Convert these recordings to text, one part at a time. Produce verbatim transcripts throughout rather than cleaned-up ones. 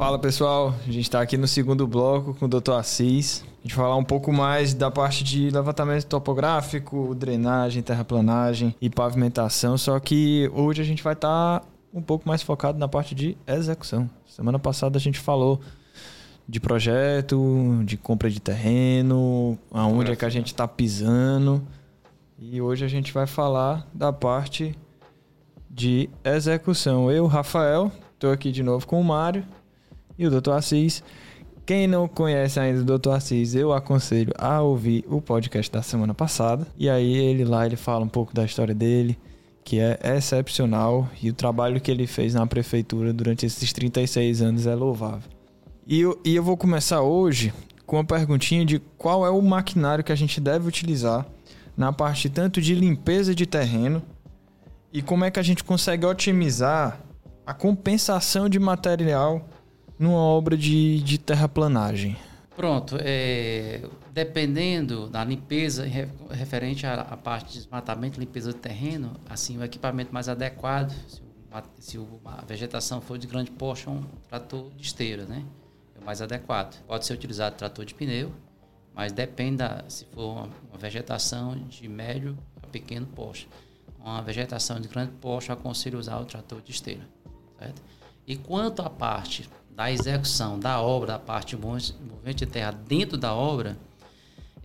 Fala pessoal, a gente está aqui no segundo bloco com o doutor Assis. A gente vai falar um pouco mais da parte de levantamento topográfico, drenagem, terraplanagem e pavimentação, só que hoje a gente vai estar tá um pouco mais focado na parte de execução. Semana passada a gente falou de projeto, de compra de terreno, aonde é que a gente está pisando, e hoje a gente vai falar da parte de execução. Eu, Rafael, estou aqui de novo com o Mário e o doutor Assis. Quem não conhece ainda o doutor Assis, eu aconselho a ouvir o podcast da semana passada. E aí ele lá ele fala um pouco da história dele, que é excepcional, e o trabalho que ele fez na prefeitura durante esses trinta e seis anos é louvável. E eu, e eu vou começar hoje com uma perguntinha de qual é o maquinário que a gente deve utilizar na parte tanto de limpeza de terreno e como é que a gente consegue otimizar a compensação de material numa obra de, de terraplanagem. Pronto, é, dependendo da limpeza, referente à, à parte de desmatamento e limpeza do terreno, assim, o equipamento mais adequado, se, o, se o, a vegetação for de grande porte, é um trator de esteira, né? É o mais adequado. Pode ser utilizado trator de pneu, mas depende da, se for uma, uma vegetação de médio a pequeno porte. Uma vegetação de grande porte, eu aconselho usar o trator de esteira, certo? E quanto à parte da execução da obra, a parte de movimento de terra dentro da obra,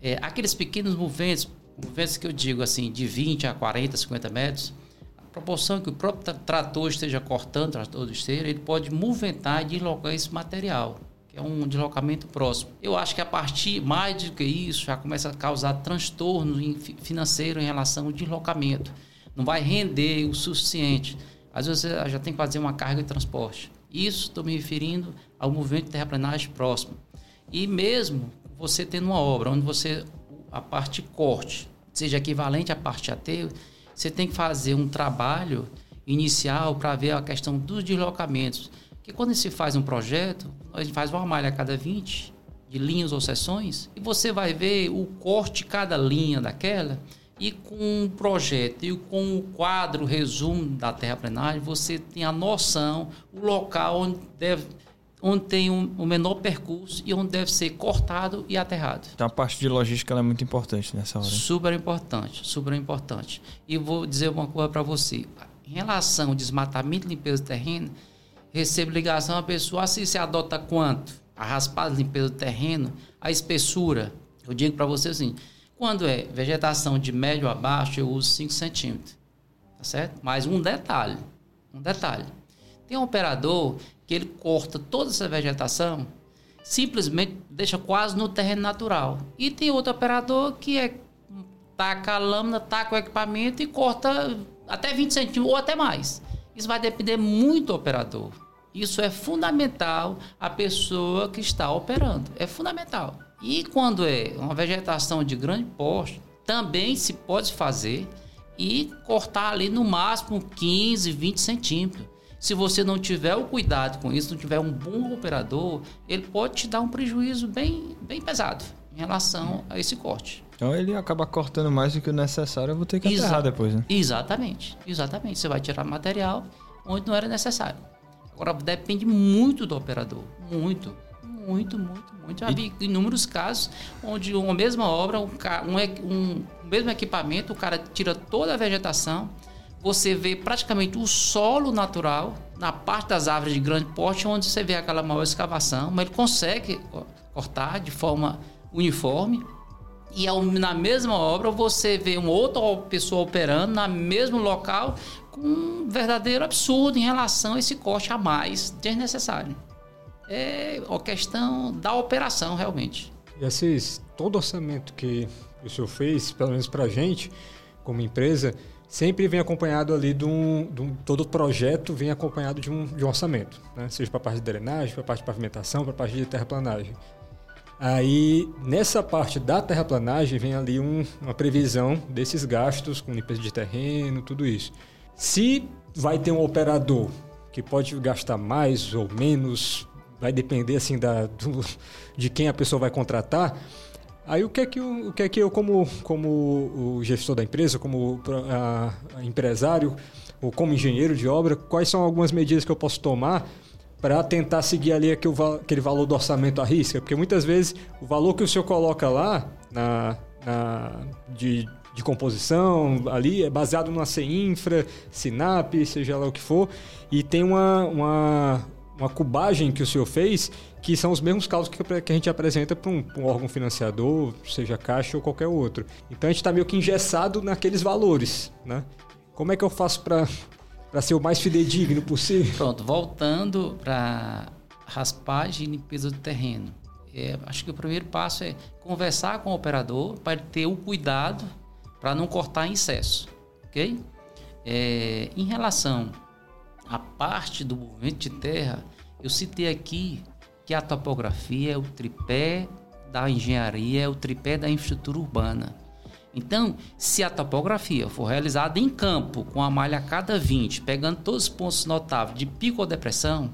é, aqueles pequenos movimentos, movimentos que eu digo assim, de vinte a quarenta, cinquenta metros, a proporção que o próprio trator esteja cortando, trator de esteira, ele pode movimentar e deslocar esse material, que é um deslocamento próximo. Eu acho que a partir mais do que isso, já começa a causar transtorno financeiro em relação ao deslocamento. Não vai render o suficiente. Às vezes você já tem que fazer uma carga de transporte. Isso estou me referindo ao movimento de terraplanagem próximo. E mesmo você tendo uma obra onde você, a parte corte, seja equivalente à parte de aterro, você tem que fazer um trabalho inicial para ver a questão dos deslocamentos. Porque quando se faz um projeto, a gente faz uma malha a cada vinte de linhas ou seções, e você vai ver o corte de cada linha daquela. E com o projeto e com o quadro, o resumo da terraplanagem, você tem a noção, o local onde, deve, onde tem um, um menor percurso e onde deve ser cortado e aterrado. Então a parte de logística ela é muito importante nessa hora. Super importante, super importante. E vou dizer uma coisa para você. Em relação ao desmatamento e limpeza do terreno, recebo ligação a pessoa, assim, você adota quanto? A raspada, limpeza do terreno, a espessura. Eu digo para você assim... Quando é vegetação de médio a baixo, eu uso cinco centímetros, tá certo? Mas um detalhe, um detalhe. Tem um operador que ele corta toda essa vegetação, simplesmente deixa quase no terreno natural. E tem outro operador que é, taca a lâmina, taca o equipamento e corta até vinte centímetros ou até mais. Isso vai depender muito do operador. Isso é fundamental à pessoa que está operando, é fundamental. E quando é uma vegetação de grande porte, também se pode fazer e cortar ali no máximo quinze, vinte centímetros. Se você não tiver o cuidado com isso, não tiver um bom operador, ele pode te dar um prejuízo bem, bem pesado em relação a esse corte. Então ele acaba cortando mais do que o necessário, eu vou ter que Exa- enterrar depois, né? Exatamente, exatamente. Você vai tirar material onde não era necessário. Agora depende muito do operador, muito. Muito, muito, muito. Já vi inúmeros casos onde uma mesma obra, um, um, um mesmo equipamento, o cara tira toda a vegetação, você vê praticamente o solo natural na parte das árvores de grande porte, onde você vê aquela maior escavação, mas ele consegue cortar de forma uniforme. E na mesma obra você vê uma outra pessoa operando no mesmo local com um verdadeiro absurdo em relação a esse corte a mais desnecessário. É a questão da operação, realmente. E Assis, todo orçamento que o senhor fez, pelo menos para a gente, como empresa, sempre vem acompanhado ali de um... De um todo projeto vem acompanhado de um, de um orçamento, né? Seja para a parte de drenagem, para a parte de pavimentação, para a parte de terraplanagem. Aí, nessa parte da terraplanagem, vem ali um, uma previsão desses gastos com limpeza de terreno, tudo isso. Se vai ter um operador que pode gastar mais ou menos... Vai depender assim da, do, de quem a pessoa vai contratar. Aí o que é que, o, o que, é que eu, como, como o gestor da empresa, como a, a empresário ou como engenheiro de obra, quais são algumas medidas que eu posso tomar para tentar seguir ali aquele valor do orçamento à risca, porque muitas vezes o valor que o senhor coloca lá na, na, de, de composição ali é baseado numa CEINFRA, SINAP, seja lá o que for, e tem uma, uma, uma cubagem que o senhor fez, que são os mesmos cálculos que, que a gente apresenta para um, um órgão financiador, seja Caixa ou qualquer outro. Então a gente está meio que engessado naqueles valores, né? Como é que eu faço para... para ser o mais fidedigno possível? Pronto, voltando para raspagem e limpeza do terreno. É, acho que o primeiro passo é conversar com o operador para ter o cuidado para não cortar em excesso. Okay? É, em relação à parte do movimento de terra, eu citei aqui que a topografia é o tripé da engenharia, é o tripé da infraestrutura urbana. Então, se a topografia for realizada em campo, com a malha a cada vinte, pegando todos os pontos notáveis de pico ou depressão,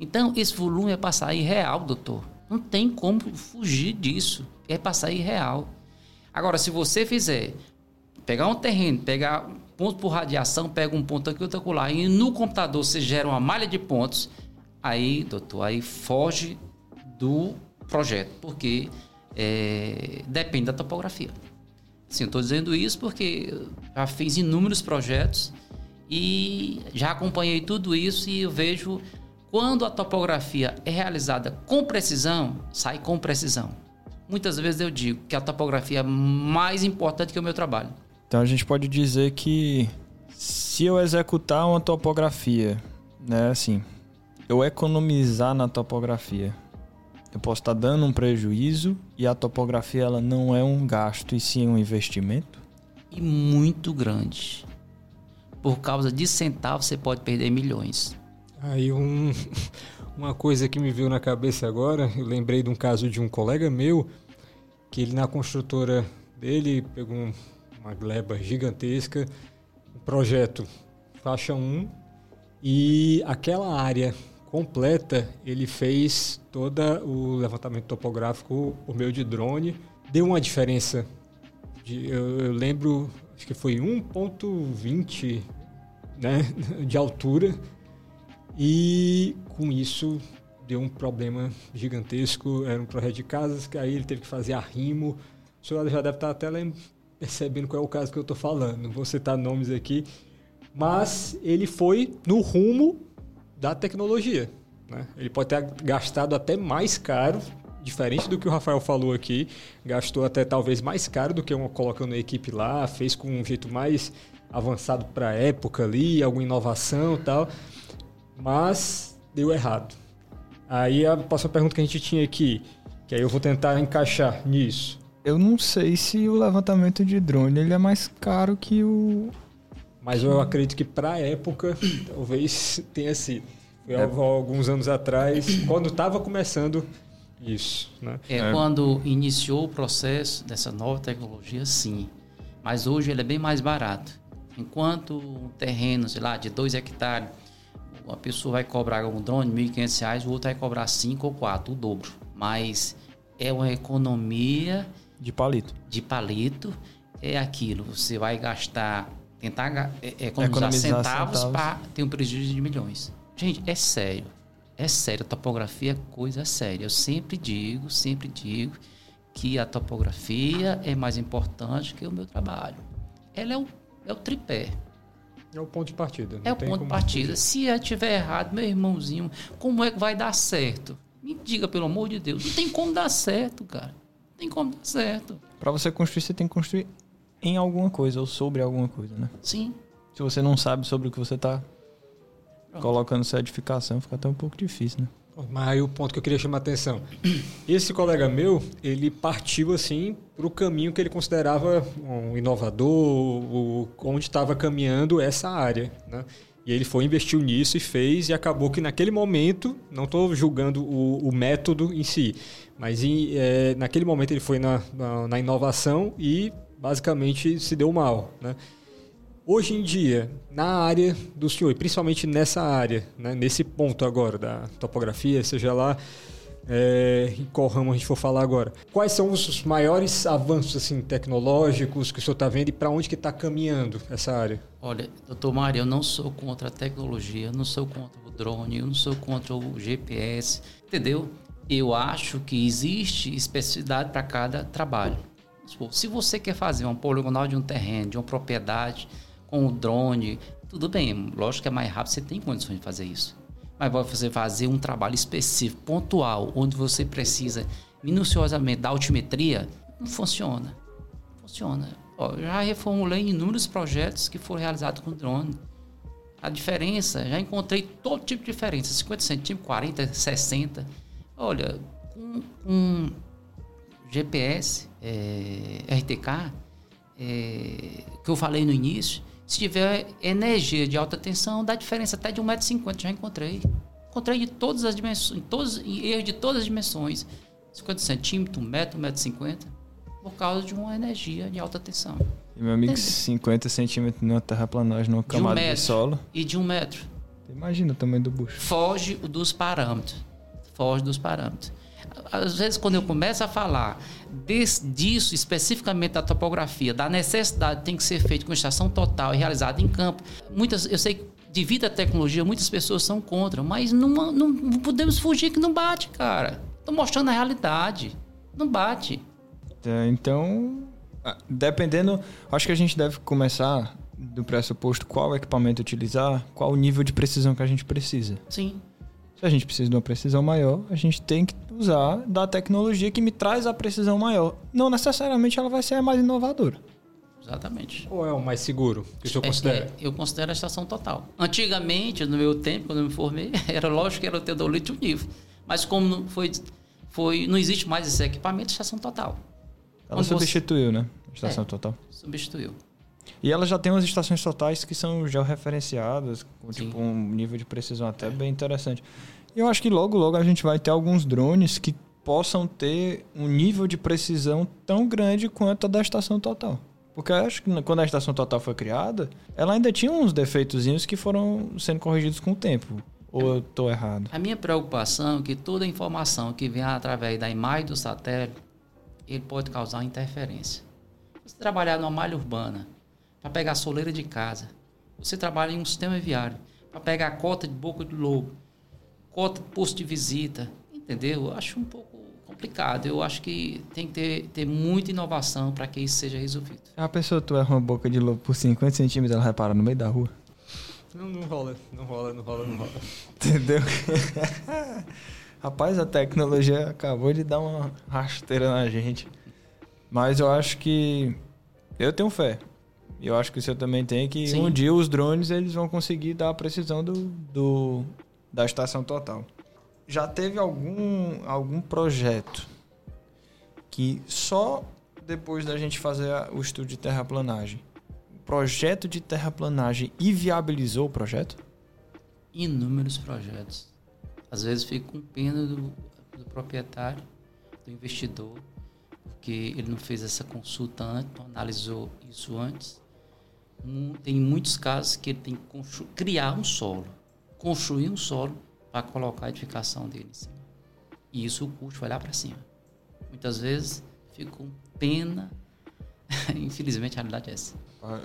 então esse volume é para sair real, doutor. Não tem como fugir disso. É para sair real. Agora, se você fizer, pegar um terreno, pegar um ponto por radiação, pega um ponto aqui, outro acolá, e no computador você gera uma malha de pontos, aí, doutor, aí foge do projeto, porque é, depende da topografia. Sim, eu estou dizendo isso porque já fiz inúmeros projetos e já acompanhei tudo isso, e eu vejo quando a topografia é realizada com precisão, sai com precisão. Muitas vezes eu digo que a topografia é mais importante que o meu trabalho. Então a gente pode dizer que se eu executar uma topografia, né, assim, eu economizar na topografia, eu posso estar dando um prejuízo, e a topografia ela não é um gasto e sim um investimento? E muito grande. Por causa de centavos você pode perder milhões. Aí um, uma coisa que me veio na cabeça agora, eu lembrei de um caso de um colega meu, que ele na construtora dele pegou um, uma gleba gigantesca, um projeto faixa um, e aquela área completa, ele fez todo o levantamento topográfico por meio de drone. Deu uma diferença de, eu, eu lembro, acho que foi um vírgula vinte, né, de altura, e com isso deu um problema gigantesco. Era um projeto de casas, que aí ele teve que fazer arrimo. O senhor já deve estar até percebendo qual é o caso que eu estou falando, não vou citar nomes aqui, mas ele foi no rumo da tecnologia, né? Ele pode ter gastado até mais caro, diferente do que o Rafael falou aqui, gastou até talvez mais caro do que uma, colocando a equipe lá, fez com um jeito mais avançado para a época ali, alguma inovação e tal, mas deu errado. Aí a próxima pergunta que a gente tinha aqui, que aí eu vou tentar encaixar nisso. Eu não sei se o levantamento de drone ele é mais caro que o... Mas eu acredito que para a época, talvez tenha sido. Foi é. alguns anos atrás, quando estava começando isso, né? É, é quando iniciou o processo dessa nova tecnologia, sim. Mas hoje ele é bem mais barato. Enquanto um terreno, sei lá, de dois hectares, uma pessoa vai cobrar um drone de mil e quinhentos reais, o outro vai cobrar cinco ou quatro, o dobro. Mas é uma economia... De palito. De palito. É aquilo, você vai gastar... Tentar economizar, economizar centavos, centavos. Para ter um prejuízo de milhões. Gente, é sério. É sério. A topografia é coisa séria. Eu sempre digo, sempre digo que a topografia é mais importante que o meu trabalho. Ela é o, é o tripé. É o ponto de partida. É o ponto de partida. Se eu tiver errado, meu irmãozinho, como é que vai dar certo? Me diga, pelo amor de Deus. Não tem como dar certo, cara. Não tem como dar certo. Para você construir, você tem que construir em alguma coisa, ou sobre alguma coisa, né? Sim. Se você não sabe sobre o que você está colocando sua edificação, fica até um pouco difícil, né? Mas aí o ponto que eu queria chamar a atenção. Esse colega meu, ele partiu, assim, para o caminho que ele considerava um inovador, onde estava caminhando essa área, né? E ele foi, investiu nisso e fez, e acabou que naquele momento, não estou julgando o, o método em si, mas em, é, naquele momento ele foi na, na, na inovação e... basicamente se deu mal, né? Hoje em dia, na área do senhor, e principalmente nessa área, né, nesse ponto agora da topografia, seja lá é, em qual ramo a gente for falar agora, quais são os maiores avanços assim, tecnológicos que o senhor está vendo, e para onde que está caminhando essa área? Olha, doutor Mário, eu não sou contra a tecnologia, não sou contra drone, eu não sou contra o G P S, entendeu? Eu acho que existe especificidade para cada trabalho. Se você quer fazer uma poligonal de um terreno, de uma propriedade, com o drone, tudo bem, lógico que é mais rápido, você tem condições de fazer isso. Mas você fazer um trabalho específico, pontual, onde você precisa minuciosamente da altimetria, não funciona. Funciona. Ó, já reformulei inúmeros projetos que foram realizados com drone. A diferença, já encontrei todo tipo de diferença, cinquenta centímetros, quarenta, sessenta. Olha, com, com G P S, é, R T K, é, que eu falei no início, se tiver energia de alta tensão, dá diferença até de um metro e cinquenta, já encontrei. Encontrei de todas as dimensões, todos, erros de todas as dimensões, cinquenta centímetros, um metro, um metro e cinquenta, por causa de uma energia de alta tensão. E meu amigo, entendeu? cinquenta centímetros numa terraplanagem, numa camada de, um de solo. E de um metro. Imagina o tamanho do bucho. Foge dos parâmetros. Foge dos parâmetros. Às vezes, quando eu começo a falar desse, disso, especificamente da topografia, da necessidade que tem que ser feito com estação total e realizada em campo, muitas, eu sei que devido à tecnologia, muitas pessoas são contra, mas não, não podemos fugir que não bate, cara. Estou mostrando a realidade. Não bate. Então, dependendo, acho que a gente deve começar do pressuposto qual equipamento utilizar, qual o nível de precisão que a gente precisa. Sim. Se a gente precisa de uma precisão maior, a gente tem que usar da tecnologia que me traz a precisão maior. Não necessariamente ela vai ser a mais inovadora. Exatamente. Ou é o mais seguro que o senhor é, considera? É, eu considero a estação total. Antigamente, no meu tempo, quando eu me formei, era lógico que era o teodolito nível. Mas como não, foi, foi, não existe mais esse equipamento, estação total. Ela quando substituiu, você... né? A estação é, total. Substituiu. E ela já tem umas estações totais que são georreferenciadas, com Sim. tipo um nível de precisão até é. bem interessante. E eu acho que logo, logo a gente vai ter alguns drones que possam ter um nível de precisão tão grande quanto a da estação total. Porque eu acho que quando a estação total foi criada, ela ainda tinha uns defeitozinhos que foram sendo corrigidos com o tempo. Ou eu estou errado? A minha preocupação é que toda a informação que vem através da imagem do satélite, ele pode causar interferência. Se trabalhar numa malha urbana, para pegar a soleira de casa. Você trabalha em um sistema viário, para pegar a cota de boca do lobo, cota de posto de visita, entendeu? Eu acho um pouco complicado. Eu acho que tem que ter, ter muita inovação para que isso seja resolvido. A pessoa tu erra uma boca de lobo por cinquenta centímetros, ela vai parar no meio da rua? Não, não rola, não rola, não rola, não rola. Entendeu? Rapaz, a tecnologia acabou de dar uma rasteira na gente. Mas eu acho que... Eu tenho fé. E eu acho que você também tem que Sim. um dia os drones eles vão conseguir dar a precisão do, do, da estação total. Já teve algum, algum projeto que só depois da gente fazer o estudo de terraplanagem, o projeto de terraplanagem inviabilizou o projeto? Inúmeros projetos. Às vezes fico com pena do, do proprietário, do investidor, porque ele não fez essa consulta antes, não analisou isso antes. Tem muitos casos que ele tem que constru- criar um solo, construir um solo para colocar a edificação dele em cima. E isso o custo vai lá para cima. Muitas vezes fica com pena. Infelizmente a realidade é essa.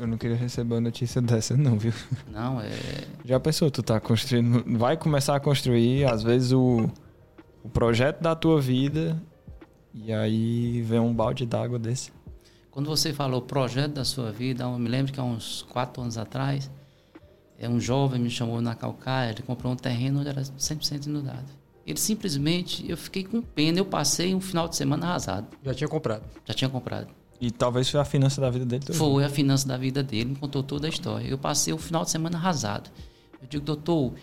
Eu não queria receber uma notícia dessa não, viu? Não, é... Já pensou, tu tá construindo, vai começar a construir, às vezes o, o projeto da tua vida, e aí vem um balde d'água desse. Quando você falou projeto da sua vida, eu me lembro que há uns quatro anos atrás, um jovem me chamou na Caucaia, ele comprou um terreno onde era cem por cento inundado. Ele simplesmente, eu fiquei com pena, eu passei um final de semana arrasado. Já tinha comprado? Já tinha comprado. E talvez foi a finança da vida dele? Foi dia. a finança da vida dele, me contou toda a história. Eu passei o final de semana arrasado. Eu digo, doutor,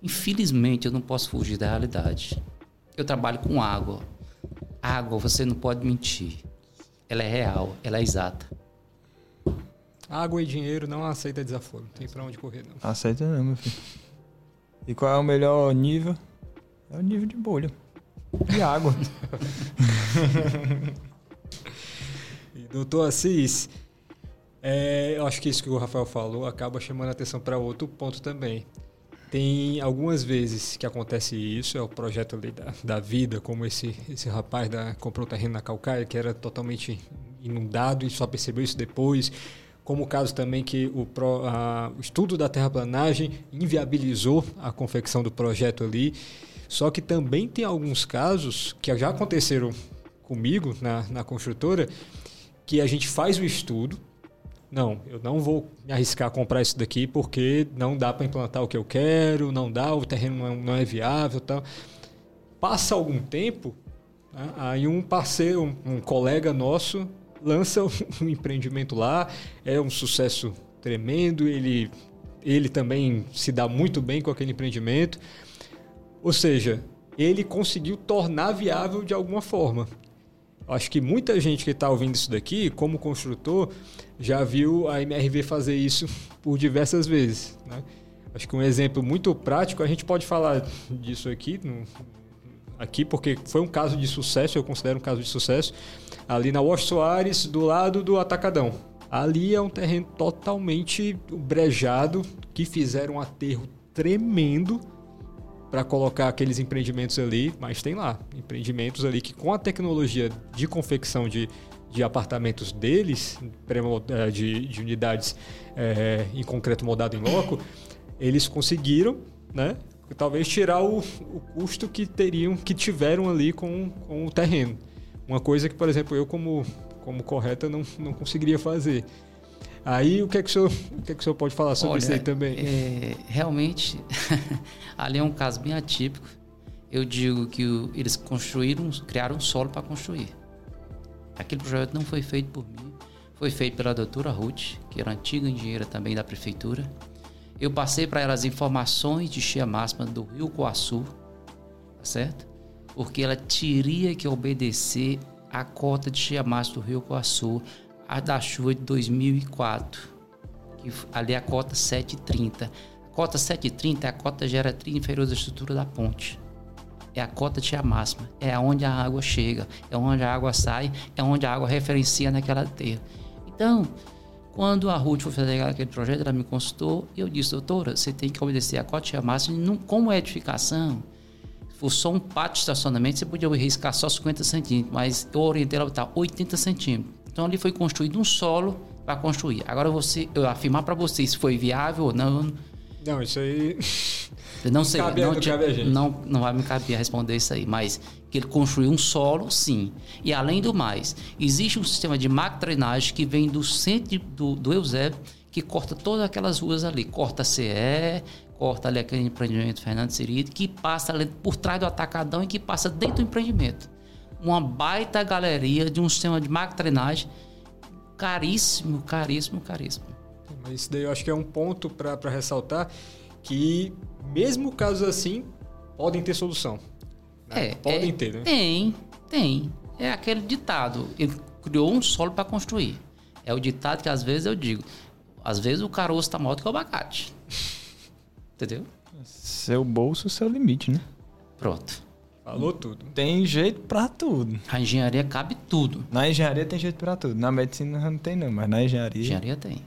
infelizmente eu não posso fugir da realidade. Eu trabalho com água. Água, você não pode mentir. Ela é real, ela é exata. Água e dinheiro não aceita desaforo. Não tem pra onde correr, não. Aceita não, meu filho. E qual é o melhor nível? É o nível de bolha. E água. E doutor Assis, é, eu acho que isso que o Rafael falou acaba chamando a atenção para outro ponto também. Tem algumas vezes que acontece isso, é o projeto ali da, da vida, como esse, esse rapaz da, comprou o terreno na Caucaia, que era totalmente inundado e só percebeu isso depois. como o caso também que o, pro, a, o estudo da terraplanagem inviabilizou a confecção do projeto ali. Só que também tem alguns casos que já aconteceram comigo na, na construtora, que a gente faz o estudo. Não, eu não vou me arriscar a comprar isso daqui porque não dá para implantar o que eu quero, não dá, o terreno não é, não é viável e tal. Passa algum tempo, né, aí um parceiro, um, um colega nosso lança um empreendimento lá, é um sucesso tremendo, ele, ele também se dá muito bem com aquele empreendimento. Ou seja, ele conseguiu tornar viável de alguma forma. Acho que muita gente que está ouvindo isso daqui, como construtor, já viu a M R V fazer isso por diversas vezes, né? Acho que um exemplo muito prático, a gente pode falar disso aqui, no, aqui porque foi um caso de sucesso, eu considero um caso de sucesso, ali na Washington Soares, do lado do Atacadão. Ali é um terreno totalmente brejado, que fizeram um aterro tremendo para colocar aqueles empreendimentos ali, mas tem lá, empreendimentos ali que com a tecnologia de confecção de, de apartamentos deles, de, de unidades é, em concreto moldado em loco, eles conseguiram, né, talvez tirar o, o custo que teriam, que tiveram ali com, com o terreno. Uma coisa que, por exemplo, eu como, como correta não, não conseguiria fazer. Aí, o que é que o senhor, o que é que o senhor pode falar sobre Olha, isso aí também? É, realmente, ali é um caso bem atípico. Eu digo que o, eles construíram, criaram um solo para construir. Aquele projeto não foi feito por mim, foi feito pela doutora Ruth, que era antiga engenheira também da prefeitura. Eu passei para ela as informações de cheia máxima do Rio Coaçu, tá certo? Porque ela teria que obedecer a cota de cheia máxima do Rio Coaçu, a da chuva de dois mil e quatro, que ali é a cota setecentos e trinta. A cota setecentos e trinta é a cota geratriz inferior da estrutura da ponte. É a cota de cheia máxima. É onde a água chega, é onde a água sai, é onde a água referencia naquela terra. Então, quando a Ruth foi fazer aquele projeto, ela me consultou e eu disse: doutora, você tem que obedecer a cota de cheia máxima. Não, como é edificação, se for só um pátio de estacionamento, você podia riscar só cinquenta centímetros, mas eu orientei ela a botar oitenta centímetros. Então, ali foi construído um solo para construir. Agora, você, eu afirmar para vocês se foi viável ou não... Não, isso aí... Não sei, cabe, não, não, cabe a gente. Não, não vai me caber responder isso aí, mas que ele construiu um solo, sim. E, além do mais, existe um sistema de macro-drenagem que vem do centro do, do Eusébio, que corta todas aquelas ruas ali. Corta a C E, corta ali aquele empreendimento Fernando Sirido, que passa ali por trás do Atacadão e que passa dentro do empreendimento. Uma baita galeria de um sistema de macro-drenagem caríssimo, caríssimo, caríssimo. Mas isso daí eu acho que é um ponto para ressaltar, que mesmo casos assim, podem ter solução. Né? É, podem é, ter, né? Tem, tem. É aquele ditado, ele criou um solo para construir. É o ditado que às vezes eu digo, às vezes o caroço está maior do que o abacate. Entendeu? Seu bolso, seu limite, né? Pronto. Falou tudo. Tem jeito pra tudo. A engenharia cabe tudo. Na engenharia tem jeito pra tudo. Na medicina não tem não, mas na engenharia... Engenharia tem.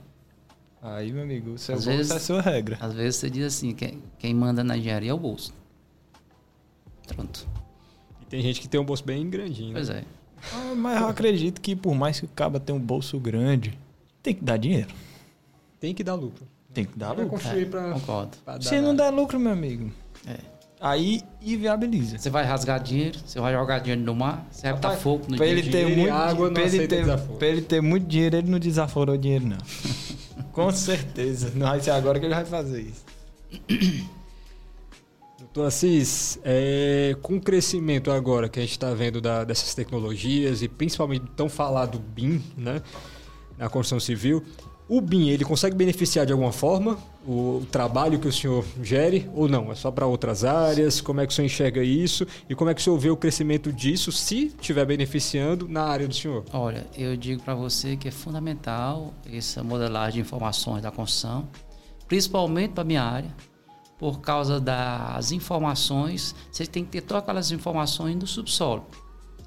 Aí, meu amigo, o seu às bolso vezes, é a sua regra. Às vezes você diz assim, quem, quem manda na engenharia é o bolso. Pronto. E tem gente que tem um bolso bem grandinho. Pois né? é. Ah, mas eu acredito que por mais que o caba tenha um bolso grande, tem que dar dinheiro. Tem que dar lucro. Tem que dar lucro. Construir é, pra, concordo. Pra dar... Se não dá lucro, meu amigo... É. Aí inviabiliza. Você vai rasgar dinheiro, você vai jogar dinheiro no mar, você vai botar fogo no dinheiro. Pra ele ter muito água, não aceita desaforo. Pra ele ter muito dinheiro, ele não desaforou dinheiro, não. Com certeza. Não vai ser agora que ele vai fazer isso. Doutor Assis, é, com o crescimento agora que a gente está vendo da, dessas tecnologias e principalmente do tão falado B I M, né, na construção civil, o B I M, ele consegue beneficiar de alguma forma o, o trabalho que o senhor gere ou não? É só para outras áreas? Como é que o senhor enxerga isso? E como é que o senhor vê o crescimento disso, se estiver beneficiando, na área do senhor? Olha, eu digo para você que é fundamental essa modelagem de informações da construção, principalmente para a minha área, por causa das informações, você tem que ter todas aquelas informações do subsolo.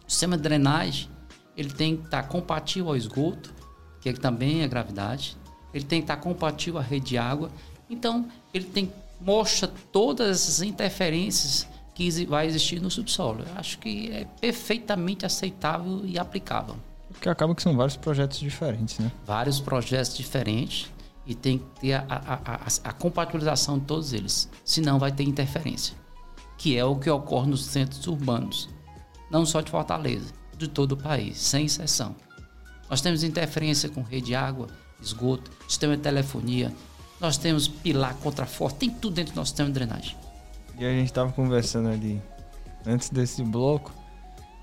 O sistema de drenagem, ele tem que estar compatível ao esgoto, que também é gravidade, ele tem que estar compatível à rede de água, então ele tem, mostra todas essas interferências que vai existir no subsolo. Eu acho que é perfeitamente aceitável e aplicável. Porque acaba que são vários projetos diferentes, né? Vários projetos diferentes e tem que ter a, a, a, a compatibilização de todos eles. Senão vai ter interferência, que é o que ocorre nos centros urbanos. Não só de Fortaleza, de todo o país, sem exceção. Nós temos interferência com rede de água, esgoto, sistema de telefonia, nós temos pilar, contraforte, tem tudo dentro do nosso sistema de drenagem. E a gente estava conversando ali, antes desse bloco,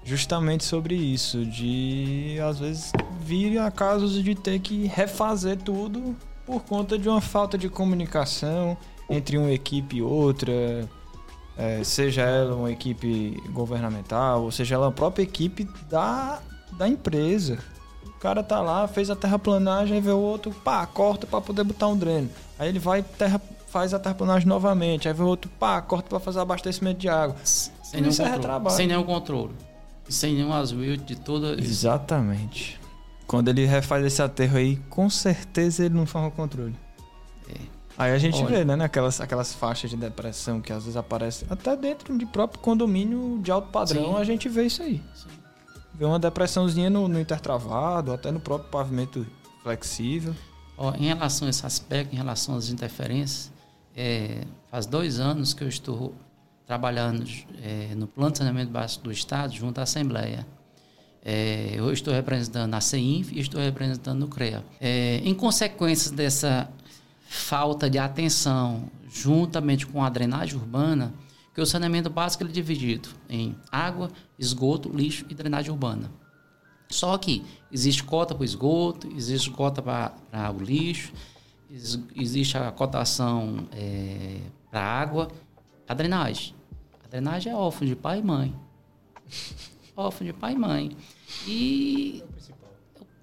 justamente sobre isso, de às vezes vir a casos de ter que refazer tudo por conta de uma falta de comunicação entre uma equipe e outra, é, seja ela uma equipe governamental, ou seja ela a própria equipe da, da empresa. O cara tá lá, fez a terraplanagem, aí vê o outro, pá, corta pra poder botar um dreno. Aí ele vai, terra, faz a terraplanagem novamente, aí vê o outro, pá, corta pra fazer abastecimento de água. Sem nenhum controle. Sem nenhum controle. Sem nenhum aswil de toda... Exatamente. Quando ele refaz esse aterro aí, com certeza ele não faz o controle. É. Aí a gente Olha. vê, né, aquelas, aquelas faixas de depressão que às vezes aparecem, até dentro de próprio condomínio de alto padrão, Sim. a gente vê isso aí. Sim. Vê uma depressãozinha no, no intertravado, até no próprio pavimento flexível. Ó, em relação a esse aspecto, em relação às interferências, é, faz dois anos que eu estou trabalhando é, no plano de saneamento básico do Estado junto à Assembleia. É, eu estou representando a CEINF e estou representando o CREA. É, em consequência dessa falta de atenção juntamente com a drenagem urbana, porque o saneamento básico ele é dividido em água, esgoto, lixo e drenagem urbana. Só que existe cota para o esgoto, existe cota para o lixo, ex, existe a cotação é, para a água, a drenagem. A drenagem é órfão de pai e mãe. órfão de pai e mãe. E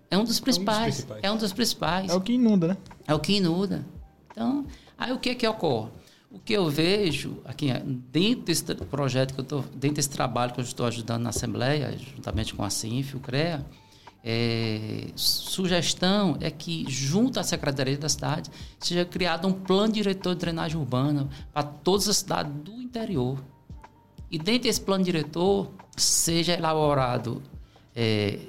é um dos principais. É um dos principais. É o que inunda, né? É o que inunda. Então, aí o que que ocorre? O que eu vejo aqui dentro desse projeto que eu estou, dentro desse trabalho que eu estou ajudando na Assembleia, juntamente com a CINF e o CREA, é, sugestão é que, junto à Secretaria da Cidade, seja criado um plano diretor de drenagem urbana para todas as cidades do interior. E dentro desse plano diretor, seja elaborado, é,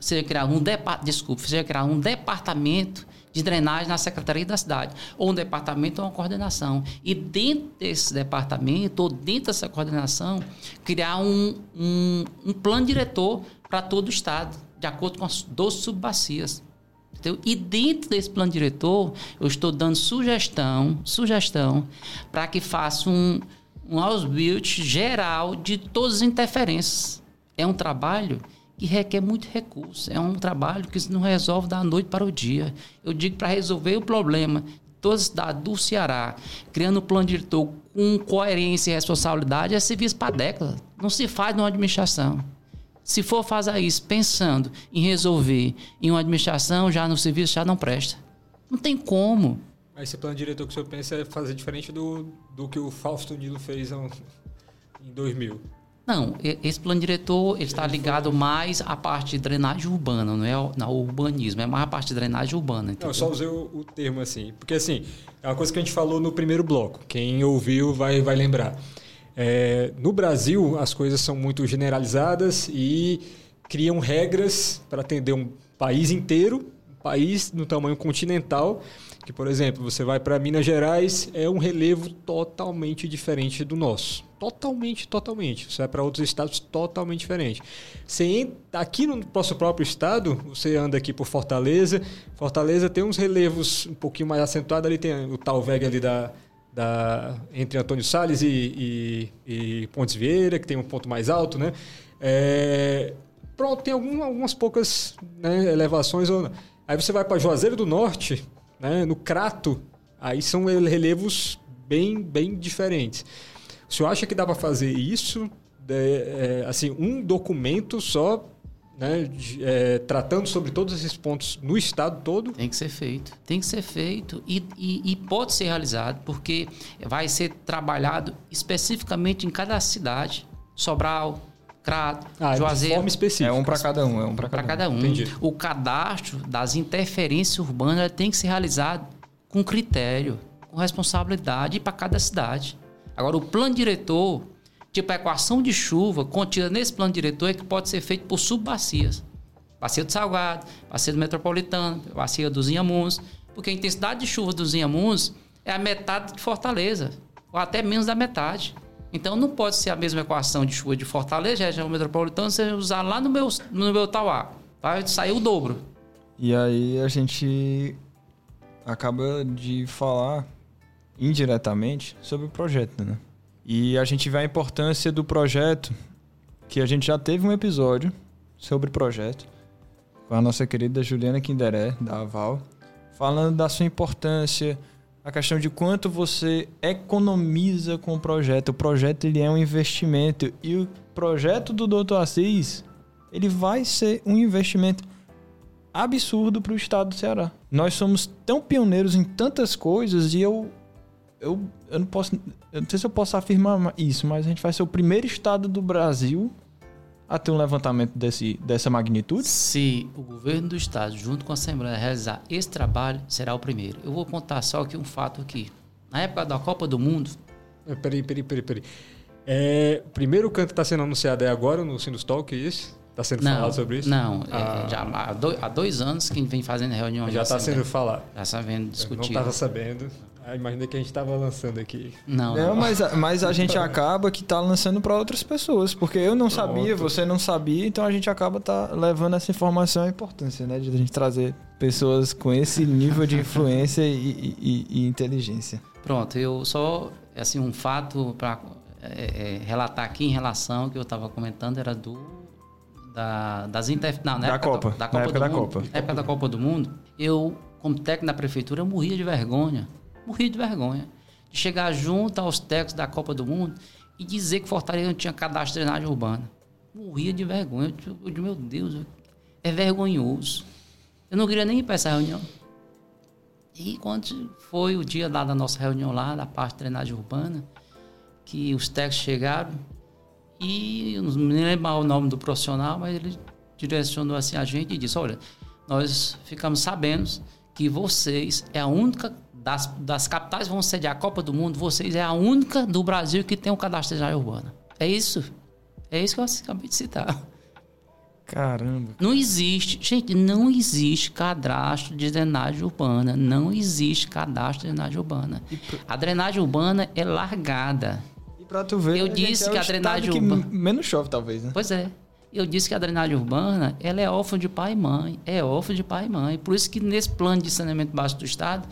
seja criado um depa- desculpa, seja criado um departamento de drenagem na Secretaria da Cidade, ou um departamento ou uma coordenação. E dentro desse departamento, ou dentro dessa coordenação, criar um, um, um plano diretor para todo o Estado, de acordo com as doze subbacias. Entendeu? E dentro desse plano diretor, eu estou dando sugestão, sugestão para que faça um, um outbuild geral de todas as interferências. É um trabalho que requer muito recurso, é um trabalho que não resolve da noite para o dia. Eu digo para resolver o problema de todas as cidades do Ceará, criando um plano diretor com coerência e responsabilidade, é serviço para décadas. Não se faz numa administração. Se for fazer isso pensando em resolver em uma administração, já no serviço já não presta. Não tem como. Mas esse plano diretor que o senhor pensa é fazer diferente do, do que o Fausto Nilo fez em dois mil. Não, esse plano diretor ele está ligado mais à parte de drenagem urbana, não é ao, não, ao urbanismo, é mais a parte de drenagem urbana. Entendeu? Não, eu só usei o, o termo assim, porque assim, é uma coisa que a gente falou no primeiro bloco, quem ouviu vai, vai lembrar. É, no Brasil, as coisas são muito generalizadas e criam regras para atender um país inteiro, um país no tamanho continental, que, por exemplo, você vai para Minas Gerais, é um relevo totalmente diferente do nosso. Totalmente, totalmente. Você vai para outros estados, totalmente diferente. Você entra, aqui no nosso próprio estado, você anda aqui por Fortaleza. Fortaleza tem uns relevos um pouquinho mais acentuados. Ali tem o tal veg ali da, da, entre Antônio Sales e, e, e Pontes Vieira, que tem um ponto mais alto, né? É, pronto, tem algum, algumas poucas, né, elevações. Aí você vai para Juazeiro do Norte, né, no Crato, aí são relevos bem, bem diferentes. O senhor acha que dá para fazer isso, de, é, assim, um documento só, né, de, é, tratando sobre todos esses pontos no estado todo? Tem que ser feito. Tem que ser feito e, e, e pode ser realizado, porque vai ser trabalhado especificamente em cada cidade. Sobral, Crato, ah, Juazeiro. De forma específica. É um para cada um. É um para cada, cada um. Entendi. O cadastro das interferências urbanas tem que ser realizado com critério, com responsabilidade para cada cidade. Agora, o plano diretor, tipo a equação de chuva contida nesse plano diretor, é que pode ser feito por subbacias. Bacia do Salgado, Bacia do Metropolitano, Bacia dos Inhamuns, porque a intensidade de chuva dos Inhamuns é a metade de Fortaleza, ou até menos da metade. Então, não pode ser a mesma equação de chuva de Fortaleza, região metropolitana, você usar lá no meu, no meu Tauá. Vai sair o dobro. E aí, a gente acaba de falar indiretamente sobre o projeto, né? E a gente vê a importância do projeto, que a gente já teve um episódio sobre o projeto, com a nossa querida Juliana Kinderé, da Aval, falando da sua importância, a questão de quanto você economiza com o projeto. O projeto, ele é um investimento, e o projeto do doutor Assis, ele vai ser um investimento absurdo para o estado do Ceará. Nós somos tão pioneiros em tantas coisas, e eu... Eu, eu, não posso, eu não sei se eu posso afirmar isso, mas a gente vai ser o primeiro estado do Brasil a ter um levantamento desse, dessa magnitude? Se o governo do estado, junto com a Assembleia, realizar esse trabalho, será o primeiro. Eu vou contar só aqui um fato aqui. Na época da Copa do Mundo... É, peraí, peraí, peraí. peraí. É, primeiro canto que está sendo anunciado é agora, no SindusTalk, isso? Está sendo não, falado sobre isso? Não, ah, é, já há dois, há dois anos que a gente vem fazendo reuniões. Já está sendo falado. Já está sendo discutido. Não estava sabendo. Ah, imaginei que a gente estava lançando aqui. Não, não, não. Mas, mas a gente acaba que está lançando para outras pessoas, porque eu não Pronto. sabia, você não sabia, então a gente acaba tá levando essa informação à importância, né? De a gente trazer pessoas com esse nível de influência e, e, e inteligência. Pronto, eu só, assim, um fato para é, é, relatar aqui em relação ao que eu estava comentando era do... Da, das inter... não, na da época Copa. Da, da Copa na época da mundo, Copa. Na época da Copa do Mundo, eu, como técnico da prefeitura, eu morria de vergonha. Morria de vergonha. De chegar junto aos técnicos da Copa do Mundo e dizer que Fortaleza não tinha cadastro de drenagem urbana. Morria de vergonha. Eu, eu, meu Deus, é vergonhoso. Eu não queria nem ir para essa reunião. E quando foi o dia lá da nossa reunião, lá da parte de drenagem urbana, que os técnicos chegaram. E eu não me lembro o nome do profissional, mas ele direcionou assim a gente e disse: olha, nós ficamos sabendo que vocês é a única das, das capitais que vão sediar a Copa do Mundo, vocês é a única do Brasil que tem um cadastro de área urbana. É isso? É isso que eu acabei de citar. Caramba. Não existe, gente, não existe cadastro de drenagem urbana. Não existe cadastro de drenagem urbana. A drenagem urbana é largada. Pra tu ver, eu disse é que a drenagem urbana menos chove, talvez, né? Pois é. Eu disse que a drenagem urbana, ela é órfã de pai e mãe. É órfã de pai e mãe. Por isso que nesse plano de saneamento básico do estado,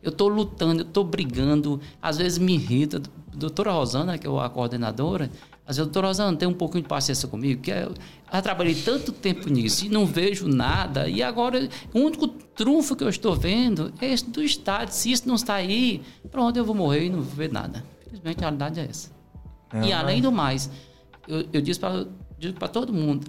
eu estou lutando, eu estou brigando, às vezes me irrita. Doutora Rosana, que é a coordenadora, às vezes, doutora Rosana, tem um pouquinho de paciência comigo, que eu já trabalhei tanto tempo nisso e não vejo nada. E agora, o único trunfo que eu estou vendo é esse do estado. Se isso não está aí, pronto, eu vou morrer e não vou ver nada. Infelizmente, a realidade é essa. E além do mais, eu, eu disse para todo mundo,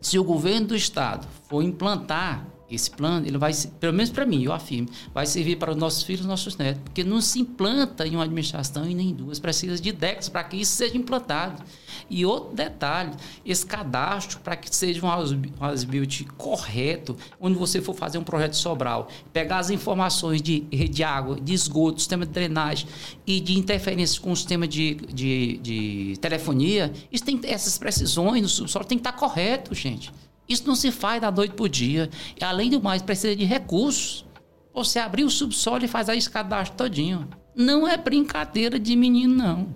se o governo do estado for implantar esse plano, ele vai, pelo menos para mim, eu afirmo, vai servir para os nossos filhos e nossos netos, porque não se implanta em uma administração e nem em duas, precisa de décadas para que isso seja implantado. E outro detalhe, esse cadastro, para que seja um house-built correto, onde você for fazer um projeto Sobral, pegar as informações de rede de água, de esgoto, sistema de drenagem e de interferência com o sistema de, de, de telefonia, isso tem, essas precisões no subsolo tem que estar correto, gente. Isso não se faz da noite para o dia. E, além do mais, precisa de recursos. Você abrir o subsolo e faz esse cadastro todinho. Não é brincadeira de menino, não.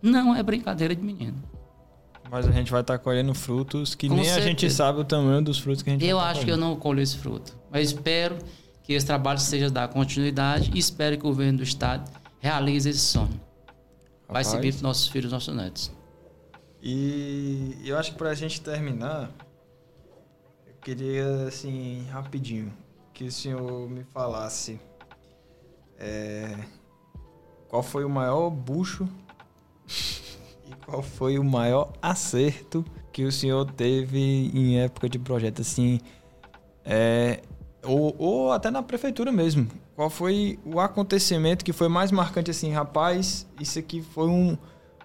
Não é brincadeira de menino. Mas a gente vai estar tá colhendo frutos que com nem certeza. A gente sabe o tamanho dos frutos que a gente eu vai tá acho colhendo. Que eu não colho esse fruto. Mas espero que esse trabalho seja dar continuidade e espero que o governo do estado realize esse sonho. Vai Rapaz. Servir para os nossos filhos e nossos netos. E eu acho que para a gente terminar... Queria, assim, rapidinho, que o senhor me falasse é, qual foi o maior bucho e qual foi o maior acerto que o senhor teve em época de projeto, assim, é, ou, ou até na prefeitura mesmo. Qual foi o acontecimento que foi mais marcante, assim, rapaz, isso aqui foi um,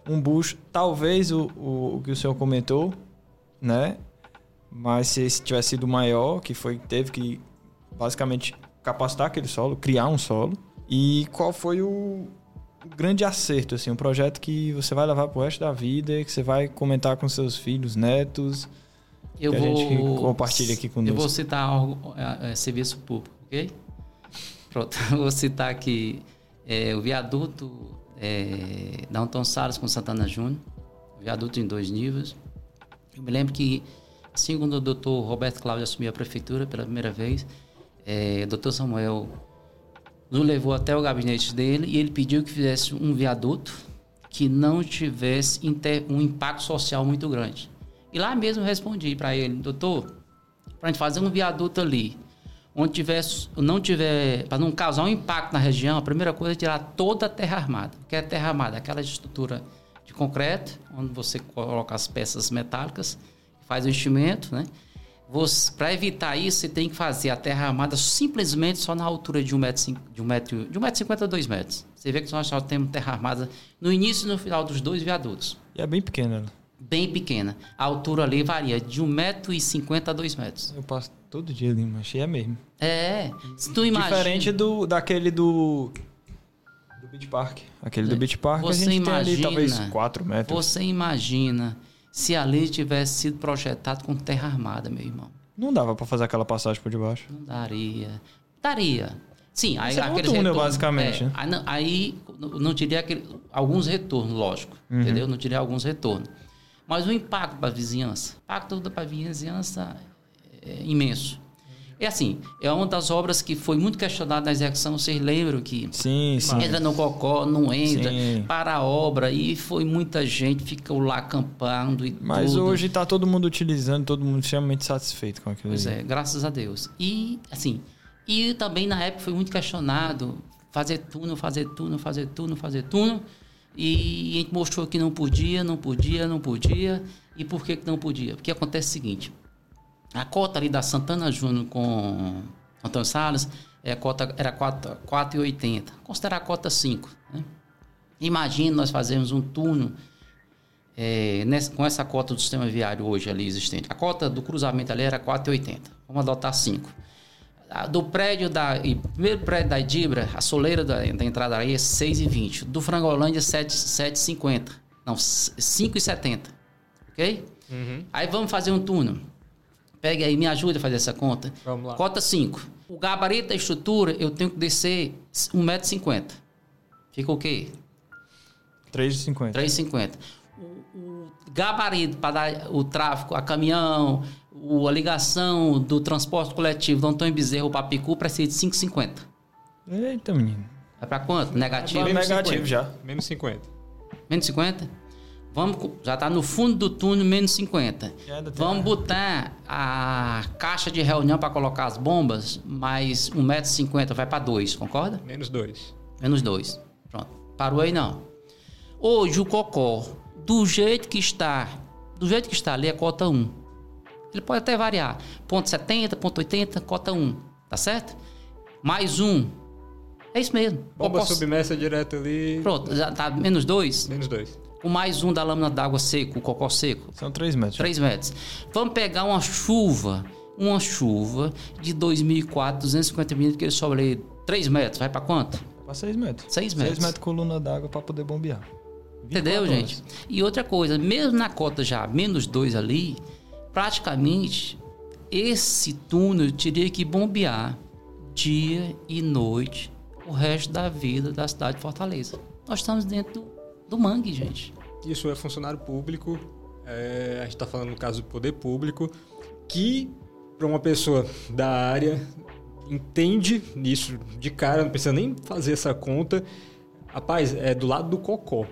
um bucho, talvez o, o, o que o senhor comentou, né? Mas se esse tivesse sido maior, que foi, teve que basicamente capacitar aquele solo, criar um solo. E qual foi o grande acerto, assim, um projeto que você vai levar pro resto da vida, que você vai comentar com seus filhos, netos? eu que vou, a gente compartilha aqui conosco. Eu vou citar algo, é, é, serviço público, ok? Pronto, eu vou citar aqui é, o viaduto é, da Antônio Sales com Santana Junior, viaduto em dois níveis. Eu me lembro que, assim, quando o doutor Roberto Cláudio assumiu a prefeitura pela primeira vez, é, o doutor Samuel nos levou até o gabinete dele e ele pediu que fizesse um viaduto que não tivesse um impacto social muito grande. E lá mesmo eu respondi para ele, doutor, para a gente fazer um viaduto ali, onde tiver, não tiver, para não causar um impacto na região, a primeira coisa é tirar toda a terra armada. O que é terra armada? Aquela estrutura de concreto, onde você coloca as peças metálicas, faz o enchimento, né? Para evitar isso, você tem que fazer a terra armada simplesmente só na altura de um metro e cinquenta a dois metros. Você vê que nós só temos terra armada no início e no final dos dois viadutos. E é bem pequena. Bem pequena. A altura ali varia de um metro e cinquenta a dois metros. Eu passo todo dia ali, mas é mesmo. É. Se tu imagina... Diferente do, daquele do... Do Beach Park. Aquele do Beach Park você a gente imagina, tem ali talvez quatro metros. Você imagina... Se ali tivesse sido projetado com terra armada, meu irmão. Não dava para fazer aquela passagem por debaixo? Não daria. Daria. Sim, aí é um túnel, retorno, basicamente. É, né? Aí não teria aquele, alguns retornos, lógico. Uhum. Entendeu? Não teria alguns retornos. Mas o impacto para a vizinhança, o impacto para a vizinhança é imenso. É assim, é uma das obras que foi muito questionada na execução, vocês lembram que sim, sim. entra no Cocó, não entra, sim. para a obra, e foi muita gente, ficou lá acampando e mas tudo. Hoje está todo mundo utilizando, todo mundo extremamente satisfeito com aquilo. Pois aí. É, graças a Deus. E assim, e também na época foi muito questionado, fazer túnel, fazer túnel, fazer túnel, fazer túnel, e a gente mostrou que não podia, não podia, não podia, e por que que não podia? Porque acontece o seguinte... A cota ali da Santana Júnior com Antônio Sales é, cota, era quatro reais e oitenta centavos. Considerar a cota cinco, né? Imagina nós fazermos um túnel é, nessa, com essa cota do sistema viário hoje ali existente. A cota do cruzamento ali era quatro reais e oitenta centavos. Vamos adotar cinco. A, do prédio da... primeiro prédio da Idibra, a soleira da, da entrada ali é seis reais e vinte centavos. Do Frangolândia, sete reais e cinquenta centavos. Não, cinco reais e setenta centavos. Ok? Uhum. Aí vamos fazer um túnel. Pega aí, me ajuda a fazer essa conta. Vamos lá. Cota cinco. O gabarito da estrutura, eu tenho que descer um metro e cinquenta. Fica o quê? três reais e cinquenta. três reais e cinquenta. O, o gabarito para dar o tráfego a caminhão, o, a ligação do transporte coletivo do Antônio Bezerro para Picu precisa de cinco reais e cinquenta. Eita, menino. É para quanto? Negativo? É negativo já. Menos cinquenta. Menos cinquenta? Vamos, já está no fundo do túnel, menos cinquenta. Vamos botar a caixa de reunião para colocar as bombas, mais um metro e cinquenta vai para dois, concorda? Menos dois. Menos dois. Pronto. Parou aí não. Hoje o Cocó, do jeito que está, do jeito que está ali é cota um. Ele pode até variar. ponto setenta, ponto oitenta, cota um. Tá certo? Mais um. É isso mesmo. Bomba Cocó... submersa direto ali. Pronto, já está menos dois? Menos dois. O mais um da lâmina d'água seco, o Cocó seco. São três metros. três metros. Vamos pegar uma chuva, uma chuva de dois mil e quatro, duzentos e cinquenta milímetros, que ele sobe ali três metros. Vai para quanto? Para seis metros. seis metros. seis metros coluna d'água para poder bombear. Entendeu, gente? Horas. E outra coisa, mesmo na cota já, menos dois ali, praticamente esse túnel teria que bombear dia e noite o resto da vida da cidade de Fortaleza. Nós estamos dentro do... do mangue, gente. Isso é funcionário público, é, a gente está falando no caso do poder público, que para uma pessoa da área entende isso de cara, não precisa nem fazer essa conta. Rapaz, é do lado do Cocó.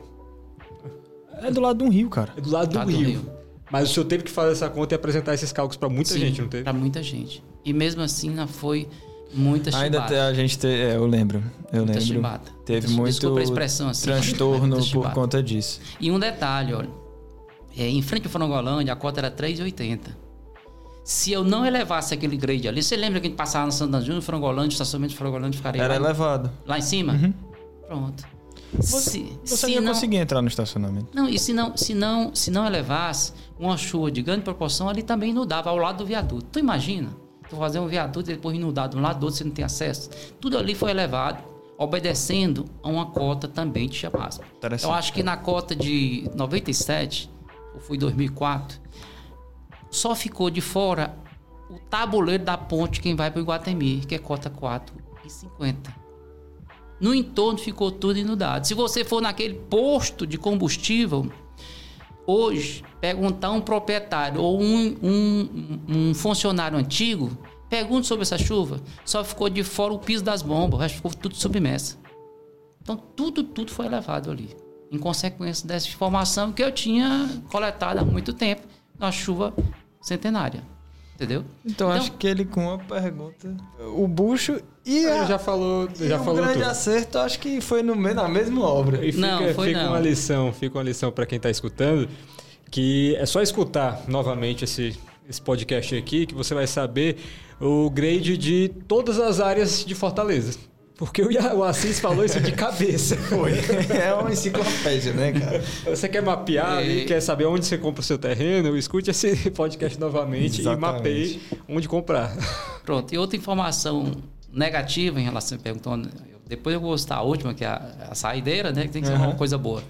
É do lado de um rio, cara. É do lado do, lado do rio. rio. Mas o senhor teve que fazer essa conta e apresentar esses cálculos para muita Sim, gente, não teve? Para muita gente. E mesmo assim, não foi... Muita chibata. Ainda te, a gente te, é, eu lembro, eu muita lembro. Chibata. Teve Desculpa muito expressão, assim, transtorno por chibata. Conta disso. E um detalhe, olha, é, em frente ao Frangolândia a cota era três reais e oitenta. Se eu não elevasse aquele grade ali, você lembra que a gente passava na Santana Júnior, Frangolândia, estacionamento de Frangolândia ficaria era lá, elevado. Lá em cima? Uhum. Pronto. Você, se, você se não conseguia entrar no estacionamento. Não, e se não, se não, se não elevasse uma chuva de grande proporção ali também inundava ao lado do viaduto. Tu imagina? Tu fazer um viaduto e depois inundado de um lado do outro, você não tem acesso. Tudo ali foi elevado, obedecendo a uma cota também de Chabasco. Eu acho que na cota de noventa e sete, ou foi dois mil e quatro, Só ficou de fora o tabuleiro da ponte, quem vai para o Iguatemi, que é cota quatro e cinquenta. No entorno ficou tudo inundado. Se você for naquele posto de combustível, hoje, perguntar a um proprietário ou um, um, um funcionário antigo, pergunte sobre essa chuva, só ficou de fora o piso das bombas, o resto ficou tudo submerso. Então, tudo, tudo foi levado ali, em consequência dessa informação que eu tinha coletado há muito tempo, na chuva centenária. Entendeu? Então, então acho que ele com uma pergunta, o bucho e a, já falou, já e falou um grande tudo. Acerto, acho que foi no, na mesma obra. E fica, não, foi fica não. uma lição, fica uma lição para quem está escutando, que é só escutar novamente esse, esse podcast aqui, que você vai saber o grade de todas as áreas de Fortaleza. Porque o Assis falou isso de cabeça. Foi. É uma enciclopédia, né, cara? Você quer mapear e quer saber onde você compra o seu terreno, escute esse podcast novamente. Exatamente. E mapeie onde comprar. Pronto. E outra informação negativa em relação a perguntando, depois eu vou gostar a última, que é a, a saideira, né? Que tem que ser uhum. uma coisa boa.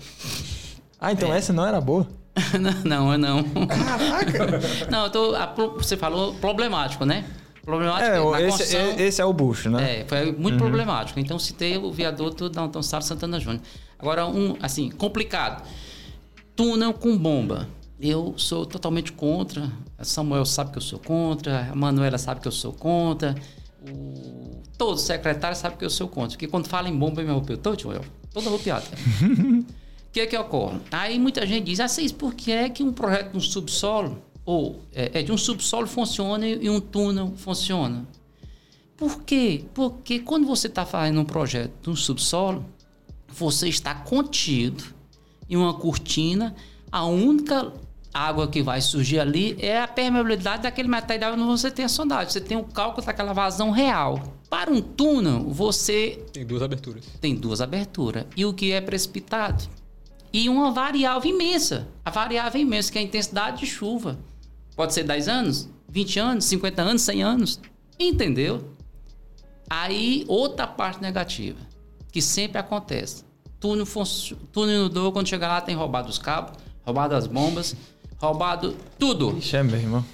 Ah, então é. Essa não era boa? não, não, não. Caraca! Não, eu tô, a, você falou problemático, né? Problemático. É, na esse, construção, esse é o bucho, né? É, foi muito uhum. problemático. Então, citei o viaduto da Antônio Sales Santana Junior. Agora, um, assim, complicado. Túnel com bomba. Eu sou totalmente contra. A Samuel sabe que eu sou contra. A Manuela sabe que eu sou contra. O... Todo secretário sabe que eu sou contra. Porque quando fala em bomba, eu me arrupio. Tô, tio, eu todo arrupiado. O que é que ocorre? Aí muita gente diz, assim, por que é que um projeto de um subsolo ou é, é de um subsolo funciona e um túnel funciona? Por quê? Porque quando você está fazendo um projeto de um subsolo, você está contido em uma cortina, a única água que vai surgir ali é a permeabilidade daquele material onde você tem a sondagem, você tem o cálculo daquela vazão real. Para um túnel, você... Tem duas aberturas. Tem duas aberturas. E o que é precipitado? E uma variável imensa, a variável imensa, que é a intensidade de chuva. Pode ser dez anos, vinte anos, cinquenta anos, cem anos. Entendeu? Aí, outra parte negativa, que sempre acontece. Túnel, túnel inundou, quando chega lá tem roubado os cabos, roubado as bombas, roubado tudo. Ixi, é mesmo.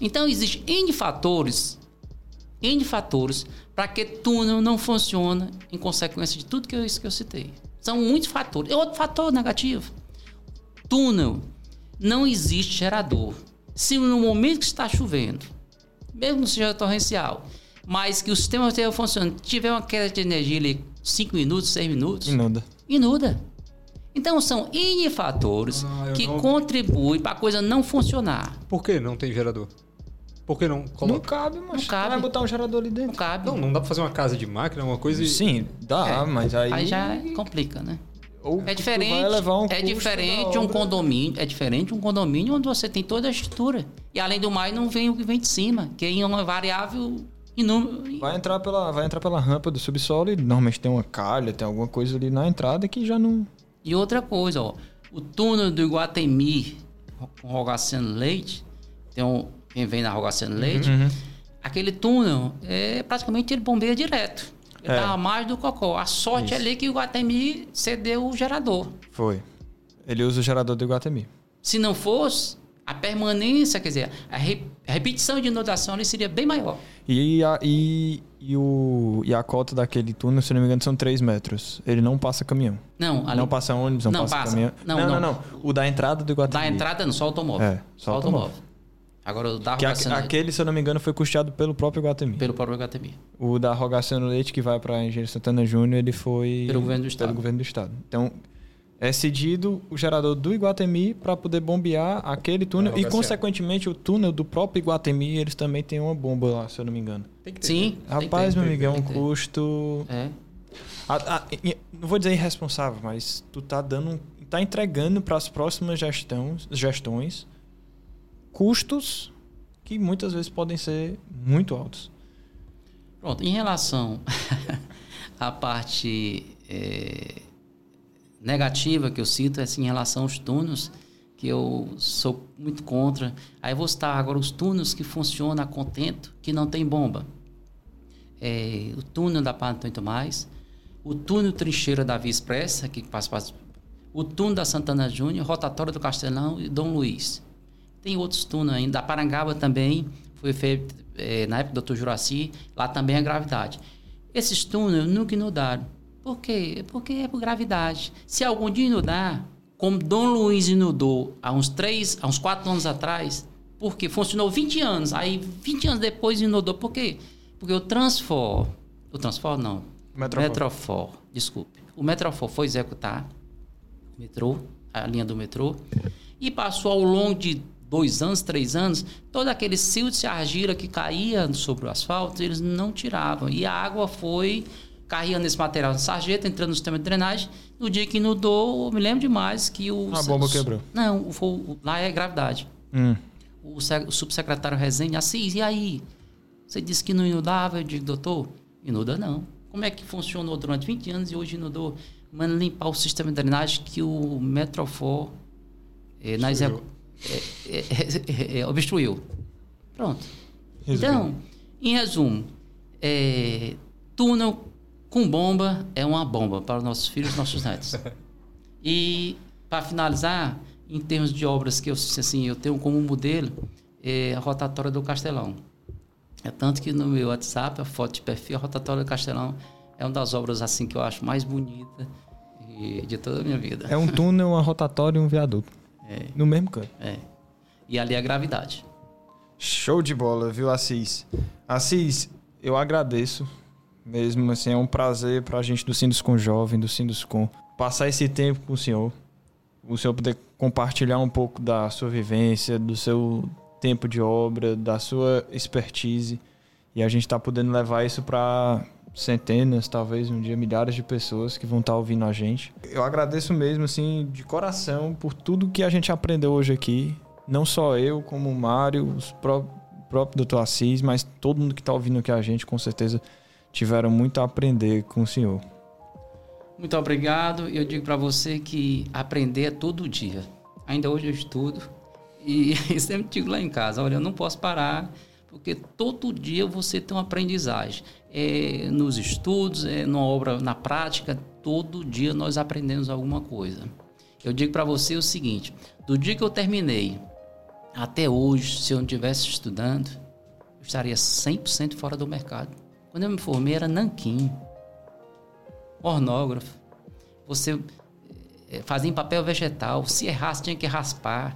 Então, existem N fatores, N fatores, para que túnel não funcione em consequência de tudo que eu, isso que eu citei. São muitos fatores. E outro fator negativo, túnel, não existe gerador. Se no momento que está chovendo, mesmo que seja torrencial, mas que o sistema esteja funcionando, tiver uma queda de energia ali, cinco minutos, seis minutos... Inunda. Inunda. Então, são N fatores ah, que não... contribuem para a coisa não funcionar. Por que não tem gerador? Por que não coloca? Não cabe, mas não cabe. Vai botar um gerador ali dentro. Não cabe. Não, não dá para fazer uma casa de máquina, uma coisa... Sim, dá, é, mas aí... Aí já complica, né? Ou é diferente, um é diferente um condomínio, é diferente um condomínio onde você tem toda a estrutura. E além do mais, não vem o que vem de cima, que é uma variável inúmero. Vai entrar pela, vai entrar pela rampa do subsolo e normalmente tem uma calha, tem alguma coisa ali na entrada que já não... E outra coisa, ó, o túnel do Iguatemi, com Rogaciano Leite, tem um, quem vem na Rogaciano Leite, uhum. aquele túnel, é, praticamente ele bombeia direto. Ele estava é. mais do Cocó. A sorte Isso. é ali que o Iguatemi cedeu o gerador. Foi. Ele usa o gerador do Iguatemi. Se não fosse, a permanência, quer dizer, a, re, a repetição de inundação ali seria bem maior. E a, e, e, o, e a cota daquele túnel, se não me engano, são três metros. Ele não passa caminhão. Não, ali, não passa ônibus, não, não passa, passa caminhão. Não, não, não, não. O da entrada do Iguatemi. Da entrada, não, só automóvel. É, só, só automóvel. automóvel. Agora o da Rogaciano Leite. Aquele, se eu não me engano, foi custeado pelo próprio Iguatemi. Pelo próprio Iguatemi. O da Rogaciano Leite, que vai para a Engenheiro Santana Júnior, ele foi... Pelo governo do Estado. Pelo governo do Estado. Então, é cedido o gerador do Iguatemi para poder bombear aquele túnel. E, consequentemente, o túnel do próprio Iguatemi, eles também têm uma bomba lá, se eu não me engano. Tem que ter. Sim. Rapaz, meu amigo, é um custo... É. A, a, não vou dizer irresponsável, mas tu tá dando... Tá entregando para as próximas gestões... gestões custos que muitas vezes podem ser muito altos. Pronto, em relação à parte é, negativa que eu cito, é assim, em relação aos túneis, que eu sou muito contra. Aí eu vou citar agora os túneis que funcionam a contento, que não tem bomba. É, o túnel da Padre Antônio Tomás, o túnel Trincheira da Via Expressa, que passa, passa, o túnel da Santana Júnior, rotatória do Castelão e Dom Luiz. Tem outros túneis ainda. Da Parangaba também foi feito é, na época do doutor Juraci. Lá também a gravidade. Esses túneis nunca inundaram. Por quê? Porque é por gravidade. Se algum dia inundar, como Dom Luiz inundou há uns três, há uns quatro anos atrás, porque funcionou vinte anos, aí vinte anos depois inundou. Por quê? Porque o Transfor, o Transfor não, Metrofor, Metrofor desculpe, o Metrofor foi executar o metrô, a linha do metrô, e passou ao longo de dois anos, três anos, todo aquele silto de argila que caía sobre o asfalto, eles não tiravam, e a água foi carregando esse material de sarjeta, entrando no sistema de drenagem. No dia que inundou, eu me lembro demais que o... A bomba quebrou. Não, foi, lá é gravidade. Hum. O, o subsecretário Rezende, Assis, e aí? Você disse que não inundava? Eu digo, doutor, inuda não. Como é que funcionou durante vinte anos e hoje inundou? Mano, limpar o sistema de drenagem que o Metrofor é, nas, é, é, é, é, obstruiu. Pronto. Resumindo. Então, em resumo, é, túnel com bomba é uma bomba para os nossos filhos e nossos netos. E, para finalizar, em termos de obras que eu, assim, eu tenho como modelo, é a rotatória do Castelão. É tanto que no meu WhatsApp, a foto de perfil, a rotatória do Castelão é uma das obras assim, que eu acho mais bonita e de toda a minha vida. É um túnel, uma rotatória e um viaduto. É. No mesmo canto. É. E ali é a gravidade. Show de bola, viu, Assis? Assis, eu agradeço. Mesmo assim, é um prazer pra gente do Sinduscom Jovem, do Sinduscom, passar esse tempo com o senhor. O senhor poder compartilhar um pouco da sua vivência, do seu tempo de obra, da sua expertise. E a gente tá podendo levar isso pra centenas, talvez um dia milhares de pessoas que vão estar tá ouvindo a gente. Eu agradeço mesmo, assim, de coração, por tudo que a gente aprendeu hoje aqui. Não só eu, como o Mário, os pró- o próprio doutor Assis, mas todo mundo que tá ouvindo aqui a gente, com certeza tiveram muito a aprender com o senhor. Muito obrigado. Eu digo para você que aprender é todo dia. Ainda hoje eu estudo e sempre digo lá em casa, olha, eu não posso parar, porque todo dia você tem uma aprendizagem. É nos estudos, é numa obra, na prática, todo dia nós aprendemos alguma coisa. Eu digo para você o seguinte, do dia que eu terminei até hoje, se eu não estivesse estudando, eu estaria cem por cento fora do mercado. Quando eu me formei, era nanquim, pornógrafo. Você fazia em papel vegetal. Se errasse, tinha que raspar.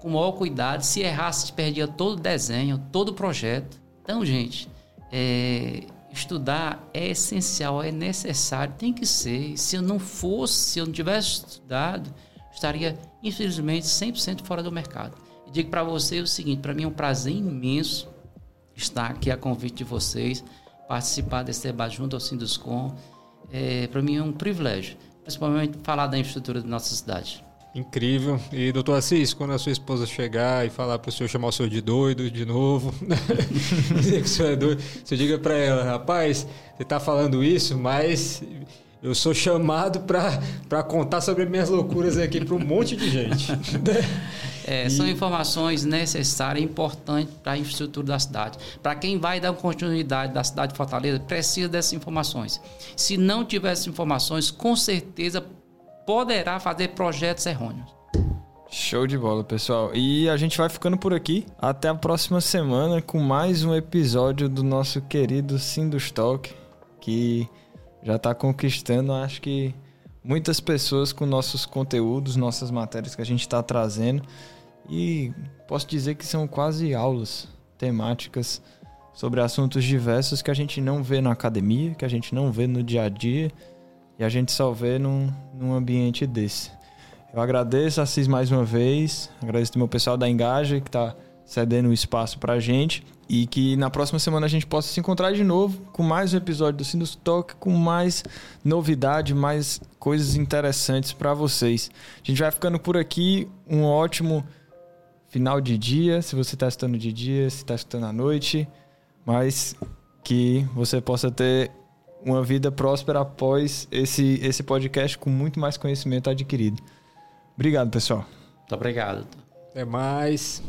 Com o maior cuidado. Se errasse, perdia todo o desenho, todo o projeto. Então, gente, é, estudar é essencial, é necessário, tem que ser. Se eu não fosse, se eu não tivesse estudado, estaria, infelizmente, cem por cento fora do mercado. E digo para vocês o seguinte, para mim é um prazer imenso estar aqui a convite de vocês, participar desse debate junto ao Sinduscom. É, para mim é um privilégio, principalmente falar da infraestrutura da nossa cidade. Incrível. E, doutor Assis, quando a sua esposa chegar e falar para o senhor chamar o senhor de doido de novo, dizer que o senhor é doido, você diga para ela, rapaz, você está falando isso, mas eu sou chamado para contar sobre minhas loucuras aqui para um monte de gente. É, e... São informações necessárias, importantes para a infraestrutura da cidade. Para quem vai dar continuidade da cidade de Fortaleza, precisa dessas informações. Se não tiver essas informações, com certeza poderá fazer projetos errôneos. Show de bola, pessoal. E a gente vai ficando por aqui. Até a próxima semana com mais um episódio do nosso querido SindusTalk, que já está conquistando, acho que, muitas pessoas com nossos conteúdos, nossas matérias que a gente está trazendo, e posso dizer que são quase aulas temáticas sobre assuntos diversos que a gente não vê na academia, que a gente não vê no dia a dia e a gente só vê num, num ambiente desse. Eu agradeço, Assis, mais uma vez, agradeço ao meu pessoal da Engaja que está cedendo o espaço para a gente e que na próxima semana a gente possa se encontrar de novo com mais um episódio do SindusTalk, com mais novidade, mais coisas interessantes para vocês. A gente vai ficando por aqui, um ótimo final de dia, se você está escutando de dia, se está escutando à noite, mas que você possa ter uma vida próspera após esse, esse podcast com muito mais conhecimento adquirido. Obrigado, pessoal. Muito obrigado. Até mais.